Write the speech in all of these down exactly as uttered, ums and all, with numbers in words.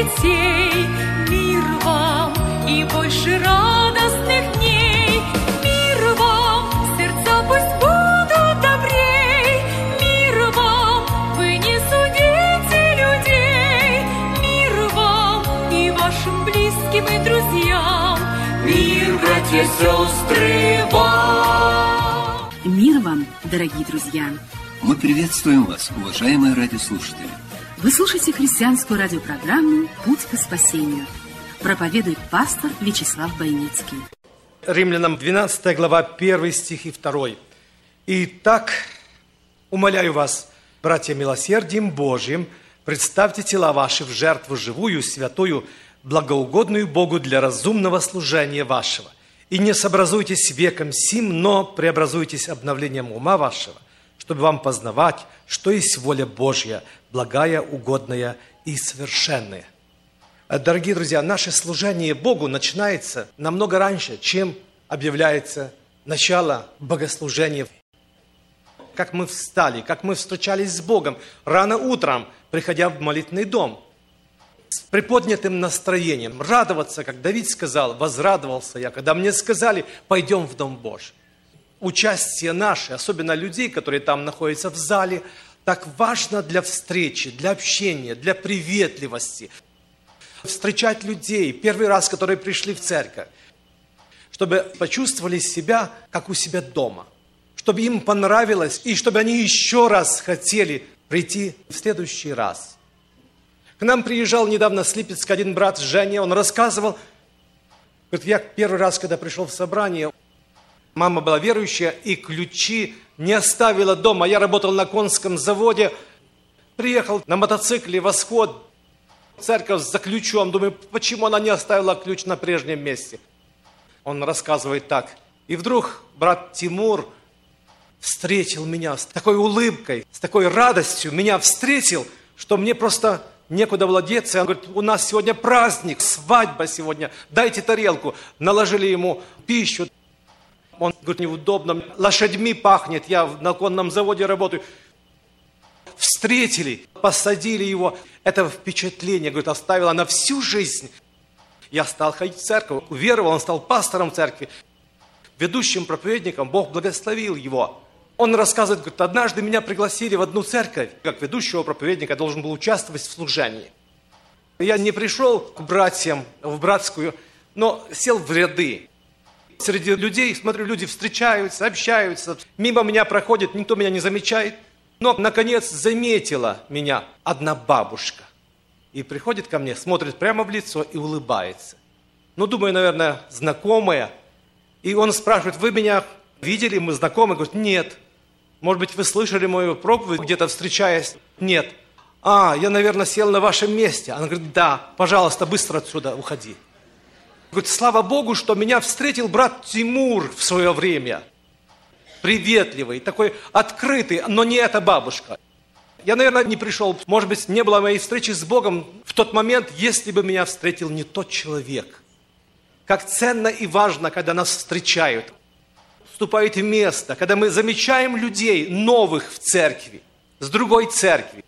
детей. Мир вам и больше радостных дней. Мир вам, сердца пусть будут добрей. Мир вам, вы не судите людей. Мир вам и вашим близким и друзьям. Мир, братья, сестры, вам. Мир вам, дорогие друзья. Мы приветствуем вас, уважаемые радиослушатели. Вы слушаете христианскую радиопрограмму «Путь к спасению». Проповедует пастор Вячеслав Бойницкий. Римлянам двенадцатая глава, первый стих и второй. «Итак, умоляю вас, братья, милосердием Божьим, представьте тела ваши в жертву живую, святую, благоугодную Богу для разумного служения вашего. И не сообразуйтесь веком сим, но преобразуйтесь обновлением ума вашего, чтобы вам познавать, что есть воля Божья, благая, угодная и совершенная». Дорогие друзья, наше служение Богу начинается намного раньше, чем объявляется начало богослужения. Как мы встали, как мы встречались с Богом рано утром, приходя в молитвенный дом, с приподнятым настроением, радоваться, как Давид сказал, возрадовался я, когда мне сказали, пойдем в Дом Божий. Участие наше, особенно людей, которые там находятся в зале, так важно для встречи, для общения, для приветливости. Встречать людей, первый раз, которые пришли в церковь, чтобы почувствовали себя, как у себя дома, чтобы им понравилось, и чтобы они еще раз хотели прийти в следующий раз. К нам приезжал недавно с Липецка один брат Женя, он рассказывал, говорит, я первый раз, когда пришел в собрание, мама была верующая, и ключи не оставила дома. Я работал на конском заводе, приехал на мотоцикле «Восход», церковь за ключом. Думаю, почему она не оставила ключ на прежнем месте? Он рассказывает так. И вдруг брат Тимур встретил меня с такой улыбкой, с такой радостью. Меня встретил, что мне просто некуда было деться. Он говорит, у нас сегодня праздник, свадьба сегодня, дайте тарелку. Наложили ему пищу. Он говорит, неудобно, лошадьми пахнет, я на конном заводе работаю. Встретили, посадили его. Это впечатление, говорит, оставила на всю жизнь. Я стал ходить в церковь, уверовал, он стал пастором церкви, ведущим проповедником, Бог благословил его. Он рассказывает, говорит, однажды меня пригласили в одну церковь, как ведущего проповедника, должен был участвовать в служении. Я не пришел к братьям, в братскую, но сел в ряды. Среди людей, смотрю, люди встречаются, общаются, мимо меня проходят, никто меня не замечает. Но, наконец, заметила меня одна бабушка. И приходит ко мне, смотрит прямо в лицо и улыбается. Ну, думаю, наверное, знакомая. И он спрашивает, вы меня видели, мы знакомы? Говорит, нет. Может быть, вы слышали мою проповедь, где-то встречаясь? Нет. А, я, наверное, сел на вашем месте. Она говорит, да, пожалуйста, быстро отсюда уходи. Говорит, слава Богу, что меня встретил брат Тимур в свое время. Приветливый, такой открытый, но не эта бабушка. Я, наверное, не пришел, может быть, не было моей встречи с Богом в тот момент, если бы меня встретил не тот человек. Как ценно и важно, когда нас встречают, вступают в место, когда мы замечаем людей новых в церкви, с другой церкви.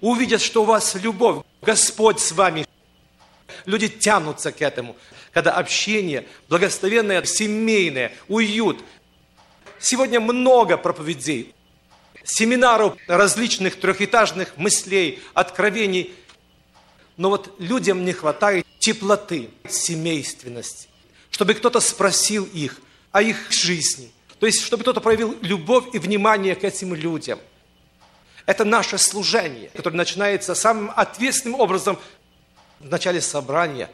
Увидят, что у вас любовь, Господь с вами. Люди тянутся к этому, когда общение, благословенное, семейное, уют. Сегодня много проповедей, семинаров различных трехэтажных мыслей, откровений. Но вот людям не хватает теплоты, семейственности, чтобы кто-то спросил их о их жизни. То есть, чтобы кто-то проявил любовь и внимание к этим людям. Это наше служение, которое начинается самым ответственным образом – в начале собрания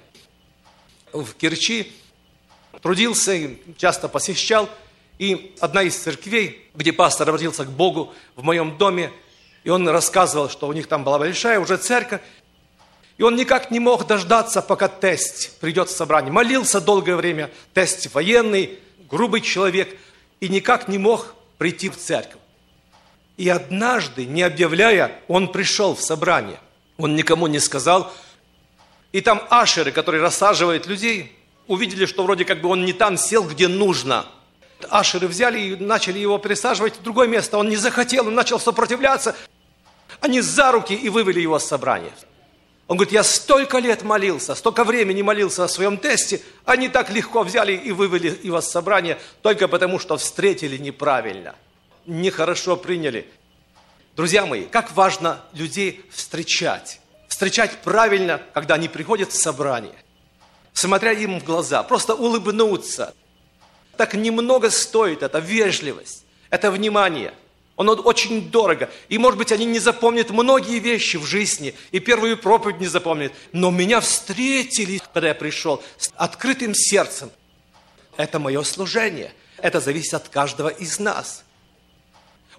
в Керчи трудился, часто посещал. И одна из церквей, где пастор обратился к Богу в моем доме, и он рассказывал, что у них там была большая уже церковь. И он никак не мог дождаться, пока тесть придет в собрание. Молился долгое время, тесть военный, грубый человек, и никак не мог прийти в церковь. И однажды, не объявляя, он пришел в собрание. Он никому не сказал. И там ашеры, которые рассаживают людей, увидели, что вроде как бы он не там сел, где нужно. Ашеры взяли и начали его пересаживать в другое место. Он не захотел, он начал сопротивляться. Они за руки и вывели его с собрания. Он говорит, я столько лет молился, столько времени молился о своем тесте, они так легко взяли и вывели его с собрания, только потому, что встретили неправильно, нехорошо приняли. Друзья мои, как важно людей встречать. Встречать правильно, когда они приходят в собрание. Смотря им в глаза, просто улыбнуться. Так немного стоит это вежливость, это внимание. Оно очень дорого. И, может быть, они не запомнят многие вещи в жизни, и первую проповедь не запомнят. Но меня встретили, когда я пришел, с открытым сердцем. Это мое служение. Это зависит от каждого из нас.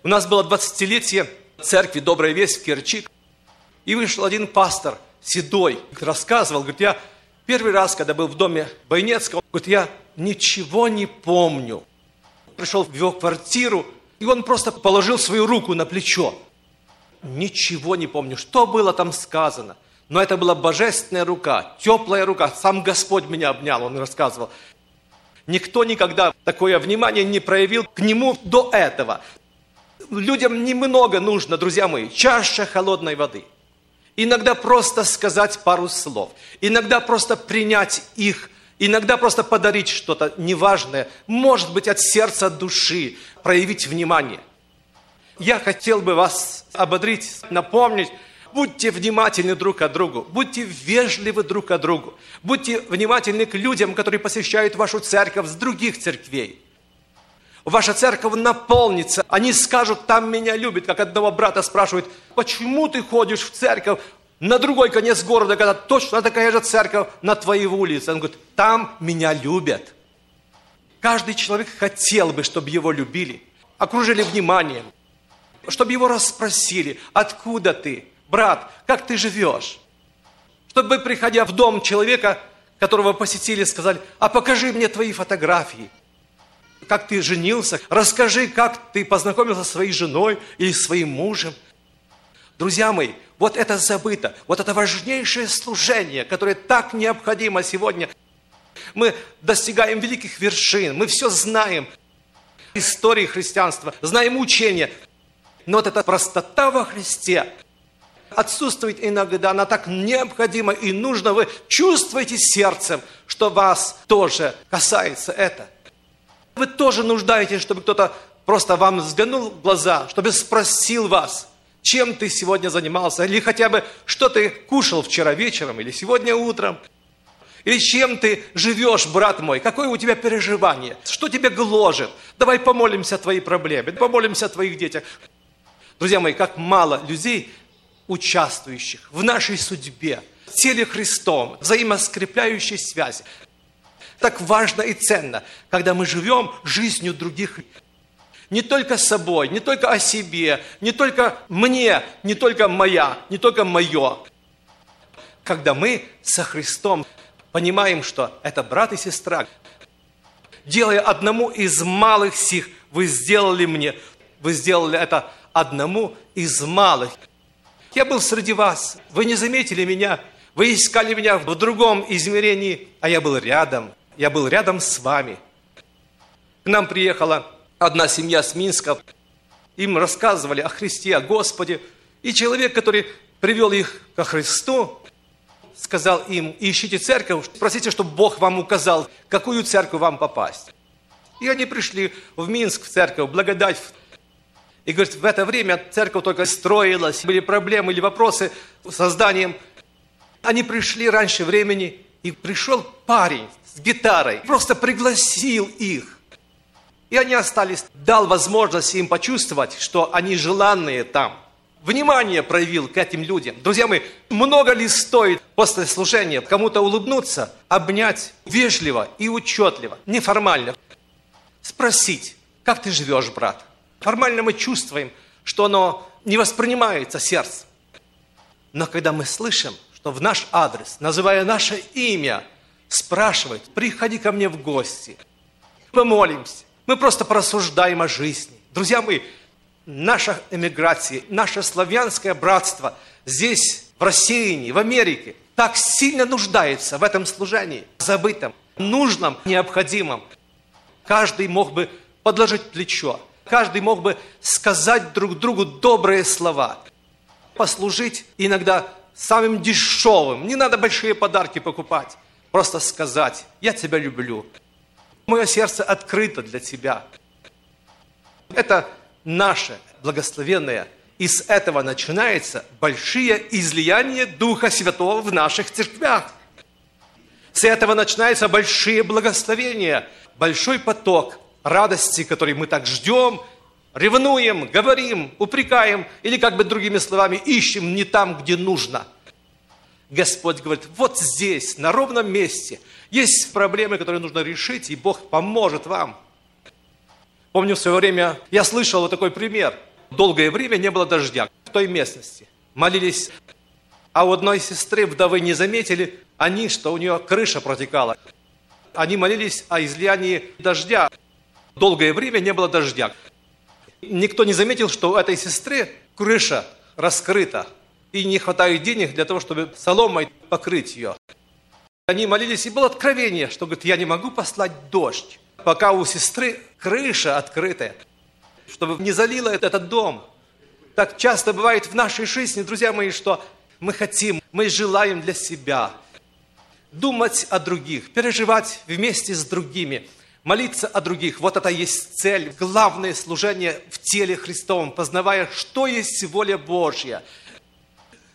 У нас было двадцатилетие церкви «Добрая Весть» в Керчи. И вышел один пастор, седой, рассказывал, говорит, я первый раз, когда был в доме Бойницкого, говорит, я ничего не помню. Пришел в его квартиру, и он просто положил свою руку на плечо. Ничего не помню, что было там сказано. Но это была божественная рука, теплая рука. Сам Господь меня обнял, он рассказывал. Никто никогда такое внимание не проявил к нему до этого. Людям немного нужно, друзья мои, чаша холодной воды. Иногда просто сказать пару слов. Иногда просто принять их. Иногда просто подарить что-то неважное. Может быть, от сердца, от души. Проявить внимание. Я хотел бы вас ободрить, напомнить. Будьте внимательны друг к другу. Будьте вежливы друг к другу. Будьте внимательны к людям, которые посещают вашу церковь с других церквей. Ваша церковь наполнится. Они скажут, там меня любят. Как одного брата спрашивают, почему ты ходишь в церковь на другой конец города, когда точно такая же церковь на твоей улице? Он говорит, там меня любят. Каждый человек хотел бы, чтобы его любили, окружили вниманием, чтобы его расспросили, откуда ты, брат, как ты живешь. Чтобы, приходя в дом человека, которого посетили, сказали, а покажи мне твои фотографии. Как ты женился, расскажи, как ты познакомился со своей женой или своим мужем. Друзья мои, вот это забыто, вот это важнейшее служение, которое так необходимо сегодня. Мы достигаем великих вершин, мы все знаем, истории христианства, знаем учения. Но вот эта простота во Христе отсутствует иногда, она так необходима и нужна. Вы чувствуете сердцем, что вас тоже касается это. Вы тоже нуждаетесь, чтобы кто-то просто вам взглянул в глаза, чтобы спросил вас, чем ты сегодня занимался, или хотя бы, что ты кушал вчера вечером, или сегодня утром, или чем ты живешь, брат мой, какое у тебя переживание, что тебя гложет, давай помолимся о твоей проблеме, помолимся о твоих детях. Друзья мои, как мало людей, участвующих в нашей судьбе, в теле Христом, взаимоскрепляющей связи. Так важно и ценно, когда мы живем жизнью других. Не только собой, не только о себе, не только мне, не только моя, не только мое. Когда мы со Христом понимаем, что это брат и сестра. Делая одному из малых сих, вы сделали мне, вы сделали это одному из малых. Я был среди вас, вы не заметили меня, вы искали меня в другом измерении, а я был рядом. Я был рядом с вами. К нам приехала одна семья с Минска. Им рассказывали о Христе, о Господе. И человек, который привел их ко Христу, сказал им, ищите церковь, просите, чтобы Бог вам указал, в какую церковь вам попасть. И они пришли в Минск, в церковь, благодать. И говорит, в это время церковь только строилась, были проблемы или вопросы с созданием. Они пришли раньше времени. И пришел парень с гитарой, просто пригласил их. И они остались, дал возможность им почувствовать, что они желанные там. Внимание проявил к этим людям. Друзья мои, много ли стоит после служения кому-то улыбнуться, обнять вежливо и учетливо, неформально. Спросить, как ты живешь, брат? Формально мы чувствуем, что оно не воспринимается сердцем. Но когда мы слышим, что в наш адрес, называя наше имя, спрашивает, приходи ко мне в гости. Мы молимся, мы просто порассуждаем о жизни. Друзья мои, наша эмиграция, наше славянское братство здесь, в России, в Америке, так сильно нуждается в этом служении, забытом, нужном, необходимом. Каждый мог бы подложить плечо, каждый мог бы сказать друг другу добрые слова, послужить иногда самым дешевым. Не надо большие подарки покупать. Просто сказать: я тебя люблю. Мое сердце открыто для тебя. Это наше благословенное. И с этого начинается большие излияния Духа Святого в наших церквях. С этого начинаются большие благословения, большой поток радости, который мы так ждем, ревнуем, говорим, упрекаем, или, как бы другими словами, ищем не там, где нужно. Господь говорит: вот здесь, на ровном месте, есть проблемы, которые нужно решить, и Бог поможет вам. Помню, в свое время я слышал вот такой пример. Долгое время не было дождя в той местности. Молились, а у одной сестры, вдовы, не заметили они, что у нее крыша протекала. Они молились о излиянии дождя. Долгое время не было дождя. Никто не заметил, что у этой сестры крыша раскрыта, и не хватает денег для того, чтобы соломой покрыть ее. Они молились, и было откровение, что, говорит, я не могу послать дождь, пока у сестры крыша открытая, чтобы не залило этот дом. Так часто бывает в нашей жизни, друзья мои, что мы хотим, мы желаем для себя думать о других, переживать вместе с другими, молиться о других. Вот это есть цель, главное служение в теле Христовом, познавая, что есть воля Божья.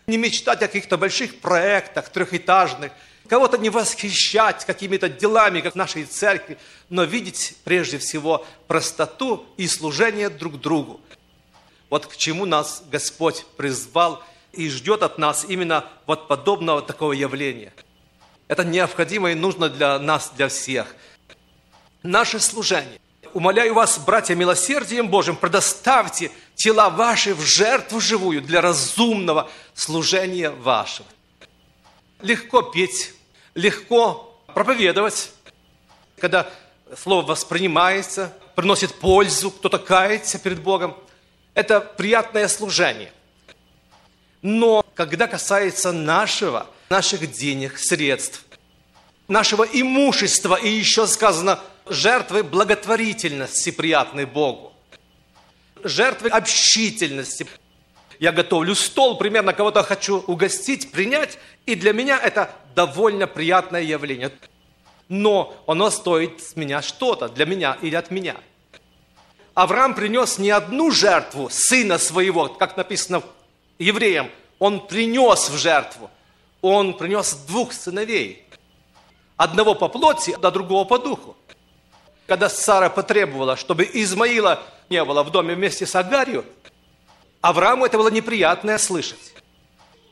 Не мечтать о каких-то больших проектах, трехэтажных, кого-то не восхищать какими-то делами, как в нашей церкви, но видеть прежде всего простоту и служение друг другу. Вот к чему нас Господь призвал и ждет от нас именно вот подобного такого явления. Это необходимо и нужно для нас, для всех. Наше служение. Умоляю вас, братья, милосердием Божьим, предоставьте тела ваши в жертву живую для разумного служения вашего. Легко петь, легко проповедовать, когда слово воспринимается, приносит пользу, кто-то кается перед Богом. Это приятное служение. Но когда касается нашего, наших денег, средств, нашего имущества, и еще сказано, жертвы благотворительности, приятны Богу, жертвы общительности. Я готовлю стол, примерно кого-то хочу угостить, принять, и для меня это довольно приятное явление. Но оно стоит с меня что-то, для меня или от меня. Авраам принес не одну жертву сына своего, как написано евреям, он принес в жертву, он принес двух сыновей, одного по плоти, а другого по духу. Когда Сара потребовала, чтобы Измаила не было в доме вместе с Агарью, Аврааму это было неприятно слышать.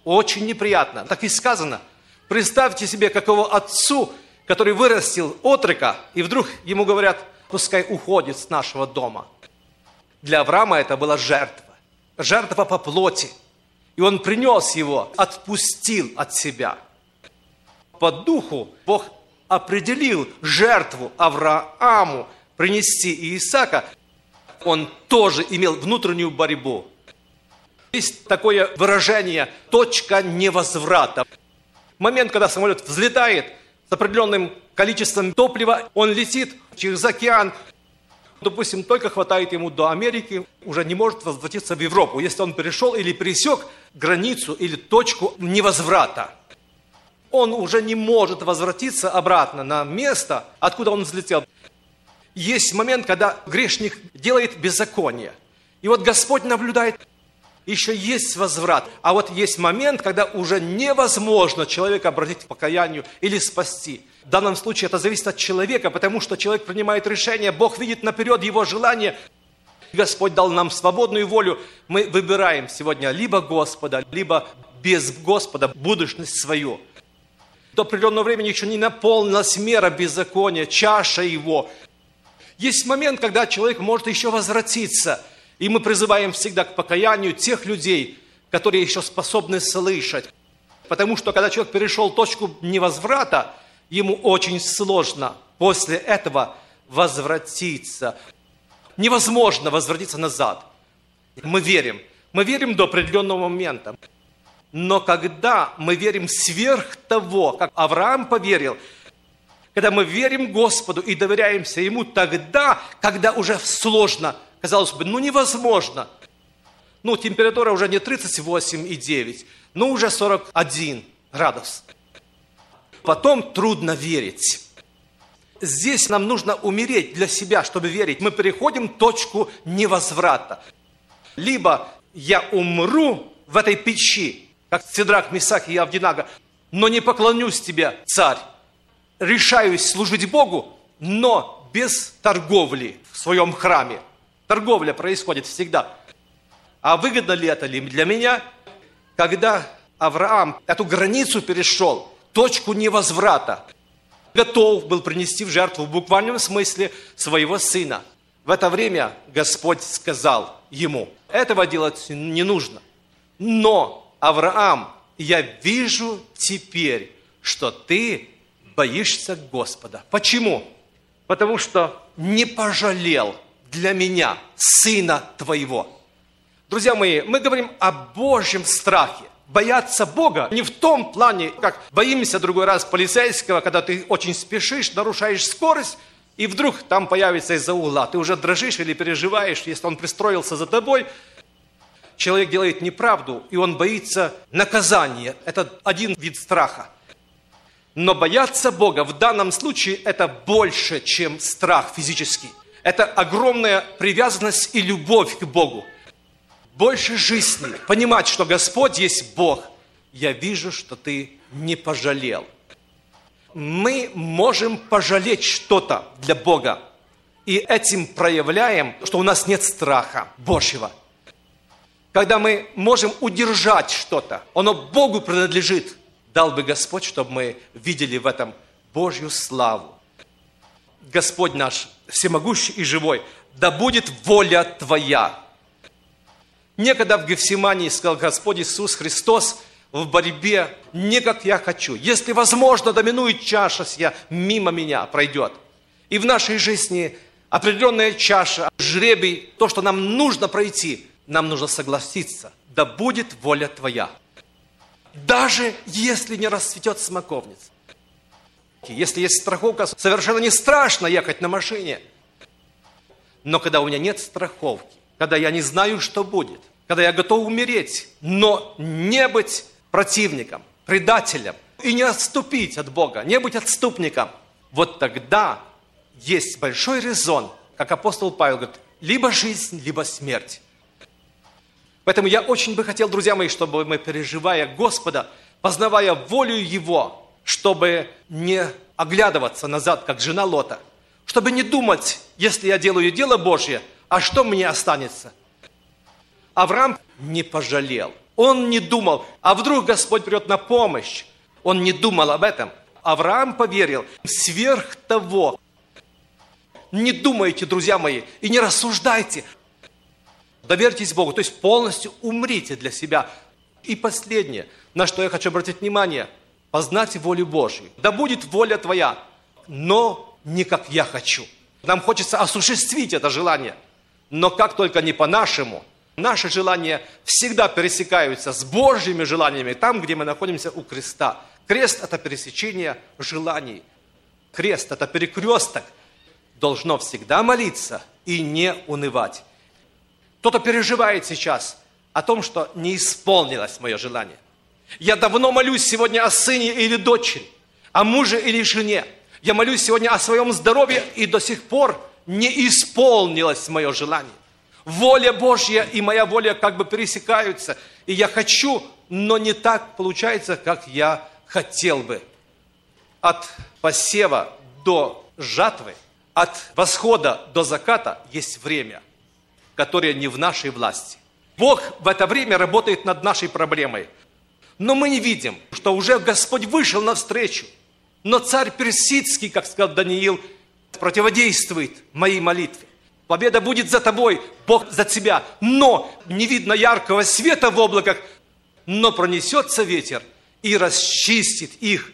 Очень неприятно. Так и сказано. Представьте себе, какого отцу, который вырастил отрока, и вдруг ему говорят: пускай уходит с нашего дома. Для Авраама это была жертва. Жертва по плоти. И он принес его, отпустил от себя. По духу Бог определил жертву Аврааму принести Исаака. Он тоже имел внутреннюю борьбу. Есть такое выражение «точка невозврата». Момент, когда самолет взлетает с определенным количеством топлива, он летит через океан. Допустим, только хватает ему до Америки, уже не может возвратиться в Европу, если он перешел или пересек границу или точку невозврата. Он уже не может возвратиться обратно на место, откуда он взлетел. Есть момент, когда грешник делает беззаконие. И вот Господь наблюдает. Еще есть возврат, а вот есть момент, когда уже невозможно человека обратить к покаянию или спасти. В данном случае это зависит от человека, потому что человек принимает решение, Бог видит наперед его желание. Господь дал нам свободную волю. Мы выбираем сегодня либо Господа, либо без Господа будущность свою. До определенного времени еще не наполнилась мера беззакония, чаша его. Есть момент, когда человек может еще возвратиться. И мы призываем всегда к покаянию тех людей, которые еще способны слышать. Потому что, когда человек перешел точку невозврата, ему очень сложно после этого возвратиться. Невозможно возвратиться назад. Мы верим. Мы верим до определенного момента. Но когда мы верим сверх того, как Авраам поверил, когда мы верим Господу и доверяемся Ему тогда, когда уже сложно, казалось бы, ну невозможно. Ну, температура уже не тридцать восемь и девять, но уже сорок один градус. Потом трудно верить. Здесь нам нужно умереть для себя, чтобы верить. Мы переходим точку невозврата. Либо я умру в этой печи, как Сидрак, Мисак и Авдинаго, но не поклонюсь тебе, царь. Решаюсь служить Богу, но без торговли в своем храме. Торговля происходит всегда. А выгодно ли это ли для меня? Когда Авраам эту границу перешел, точку невозврата, готов был принести в жертву в буквальном смысле своего сына. В это время Господь сказал ему, этого делать не нужно. Но, Авраам, я вижу теперь, что ты боишься Господа. Почему? Потому что не пожалел для меня сына твоего. Друзья мои, мы говорим о Божьем страхе. Бояться Бога не в том плане, как боимся другой раз полицейского, когда ты очень спешишь, нарушаешь скорость, и вдруг там появится из-за угла. Ты уже дрожишь или переживаешь, если он пристроился за тобой. Человек делает неправду, и он боится наказания. Это один вид страха. Но бояться Бога в данном случае это больше, чем страх физический. Это огромная привязанность и любовь к Богу. Больше жизни, понимать, что Господь есть Бог. Я вижу, что ты не пожалел. Мы можем пожалеть что-то для Бога. И этим проявляем, что у нас нет страха Божьего. Когда мы можем удержать что-то, оно Богу принадлежит. Дал бы Господь, чтобы мы видели в этом Божью славу. Господь наш, всемогущий и живой, да будет воля Твоя. Некогда в Гефсимании сказал Господь Иисус Христос в борьбе не как я хочу. Если возможно, доминует чаша сия, мимо меня пройдет. И в нашей жизни определенная чаша, жребий, то, что нам нужно пройти, нам нужно согласиться. Да будет воля Твоя. Даже если не расцветет смоковница. Если есть страховка, совершенно не страшно ехать на машине. Но когда у меня нет страховки, когда я не знаю, что будет, когда я готов умереть, но не быть противником, предателем, и не отступить от Бога, не быть отступником, вот тогда есть большой резон, как апостол Павел говорит, либо жизнь, либо смерть. Поэтому я очень бы хотел, друзья мои, чтобы мы, переживая Господа, познавая волю Его, чтобы не оглядываться назад, как жена Лота, чтобы не думать, если я делаю дело Божье, а что мне останется? Авраам не пожалел. Он не думал, а вдруг Господь придет на помощь. Он не думал об этом. Авраам поверил сверх того. Не думайте, друзья мои, и не рассуждайте. Доверьтесь Богу, то есть полностью умрите для себя. И последнее, на что я хочу обратить внимание, познать волю Божью. Да будет воля Твоя, но не как я хочу. Нам хочется осуществить это желание. Но как только не по-нашему, наши желания всегда пересекаются с Божьими желаниями, там, где мы находимся у креста. Крест – это пересечение желаний. Крест – это перекресток. Должно всегда молиться и не унывать. Кто-то переживает сейчас о том, что не исполнилось мое желание. Я давно молюсь сегодня о сыне или дочери, о муже или жене. Я молюсь сегодня о своем здоровье, и до сих пор не исполнилось мое желание. Воля Божья и моя воля как бы пересекаются. И я хочу, но не так получается, как я хотел бы. От посева до жатвы, от восхода до заката есть время, которое не в нашей власти. Бог в это время работает над нашей проблемой. Но мы не видим, что уже Господь вышел навстречу. Но царь персидский, как сказал Даниил, противодействует моей молитве. Победа будет за тобой, Бог за тебя. Но не видно яркого света в облаках, но пронесется ветер и расчистит их.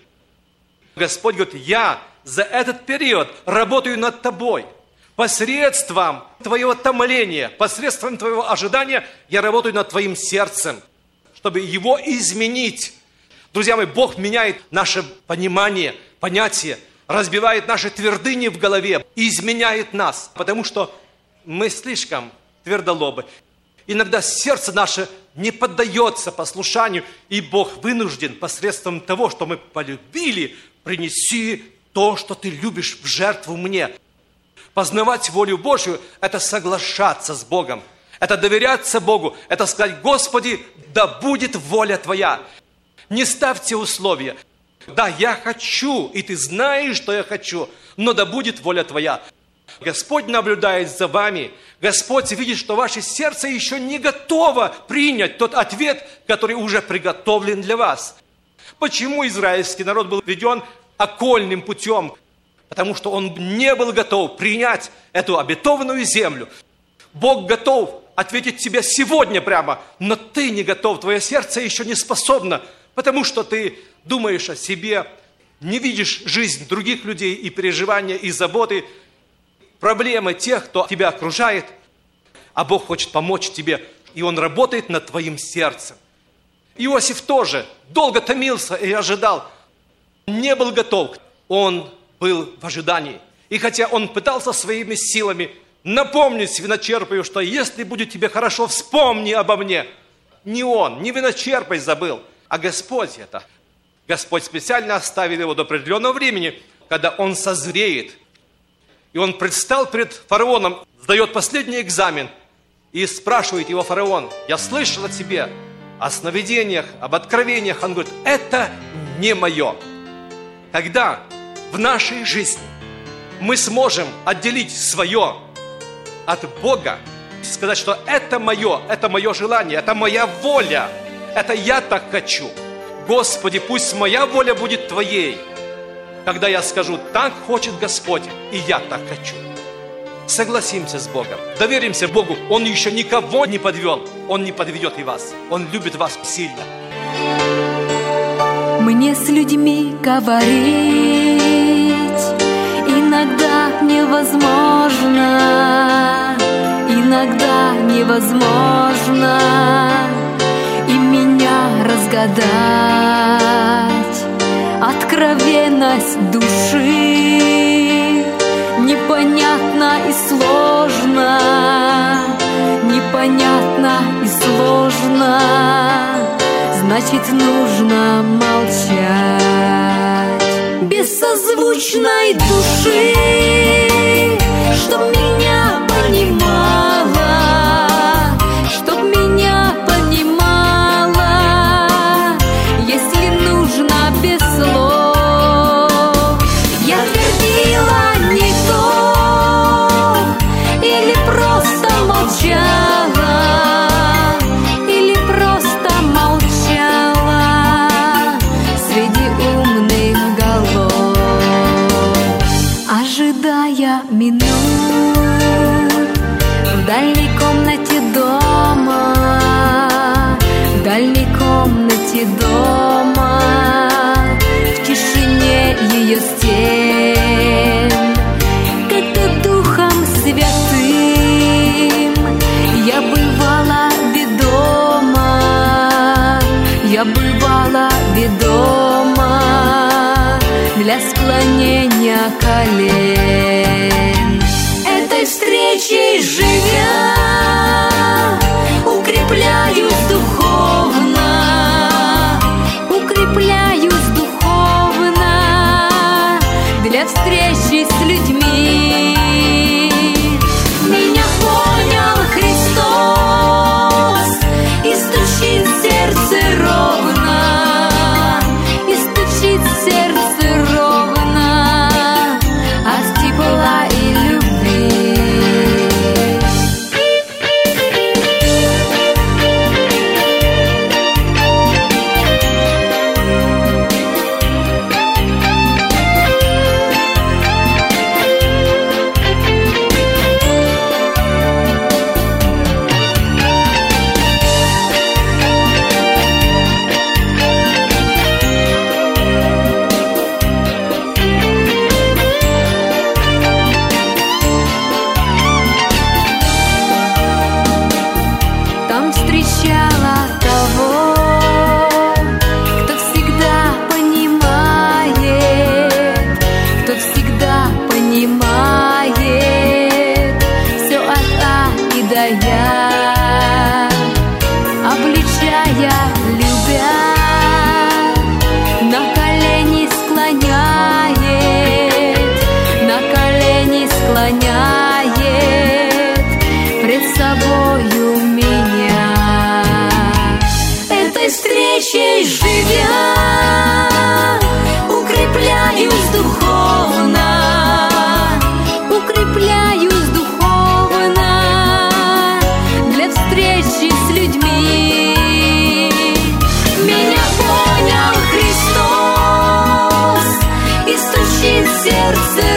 Господь говорит, я за этот период работаю над тобой. Посредством твоего томления, посредством твоего ожидания я работаю над твоим сердцем, чтобы его изменить. Друзья мои, Бог меняет наше понимание, понятие, разбивает наши твердыни в голове и изменяет нас, потому что мы слишком твердолобы. Иногда сердце наше не поддается послушанию, и Бог вынужден посредством того, что мы полюбили, принеси то, что ты любишь, в жертву мне. Познавать волю Божью – это соглашаться с Богом, это доверяться Богу, это сказать: Господи, да будет воля Твоя. Не ставьте условия. Да, я хочу, и Ты знаешь, что я хочу, но да будет воля Твоя. Господь наблюдает за вами. Господь видит, что ваше сердце еще не готово принять тот ответ, который уже приготовлен для вас. Почему израильский народ был введен окольным путем? Потому что он не был готов принять эту обетованную землю. Бог готов ответить тебе сегодня прямо, но ты не готов, твое сердце еще не способно, потому что ты думаешь о себе, не видишь жизнь других людей и переживания, и заботы, проблемы тех, кто тебя окружает, а Бог хочет помочь тебе, и Он работает над твоим сердцем. Иосиф тоже долго томился и ожидал, не был готов, он был в ожидании. И хотя он пытался своими силами напомнить виночерпаю, что если будет тебе хорошо, вспомни обо мне. Не он, не виночерпай забыл, а Господь это. Господь специально оставил его до определенного времени, когда он созреет. И он предстал перед фараоном, сдает последний экзамен. И спрашивает его фараон: я слышал о тебе, о сновидениях, об откровениях. Он говорит: это не мое. Тогда в нашей жизни мы сможем отделить свое от Бога, сказать, что это мое, это мое желание, это моя воля, это я так хочу. Господи, пусть моя воля будет Твоей. Когда я скажу: так хочет Господь, и я так хочу. Согласимся с Богом, доверимся Богу. Он еще никого не подвел, Он не подведет и вас. Он любит вас сильно. Мне с людьми говорить иногда невозможно, иногда невозможно и меня разгадать. Откровенность души непонятно и сложно, непонятно и сложно, значит, нужно молчать. Без созвучной души, чтоб меня понимала, чтоб меня понимала, если нужно без слов. Я твердила не то, или просто молчала, или просто молчала среди умных голов, ожидая минут. В дальней комнате дома, в дальней комнате дома, в тишине ее стен, как-то Духом Святым я бывала ведома, я бывала ведома для склонения колен. Этой встречей живя, укрепляюсь духовно, укрепляюсь духовно для встречи с людьми. Меня понял Христос, и стучит сердце ровно, и стучит сердце ровно от тепла и любви. сердце.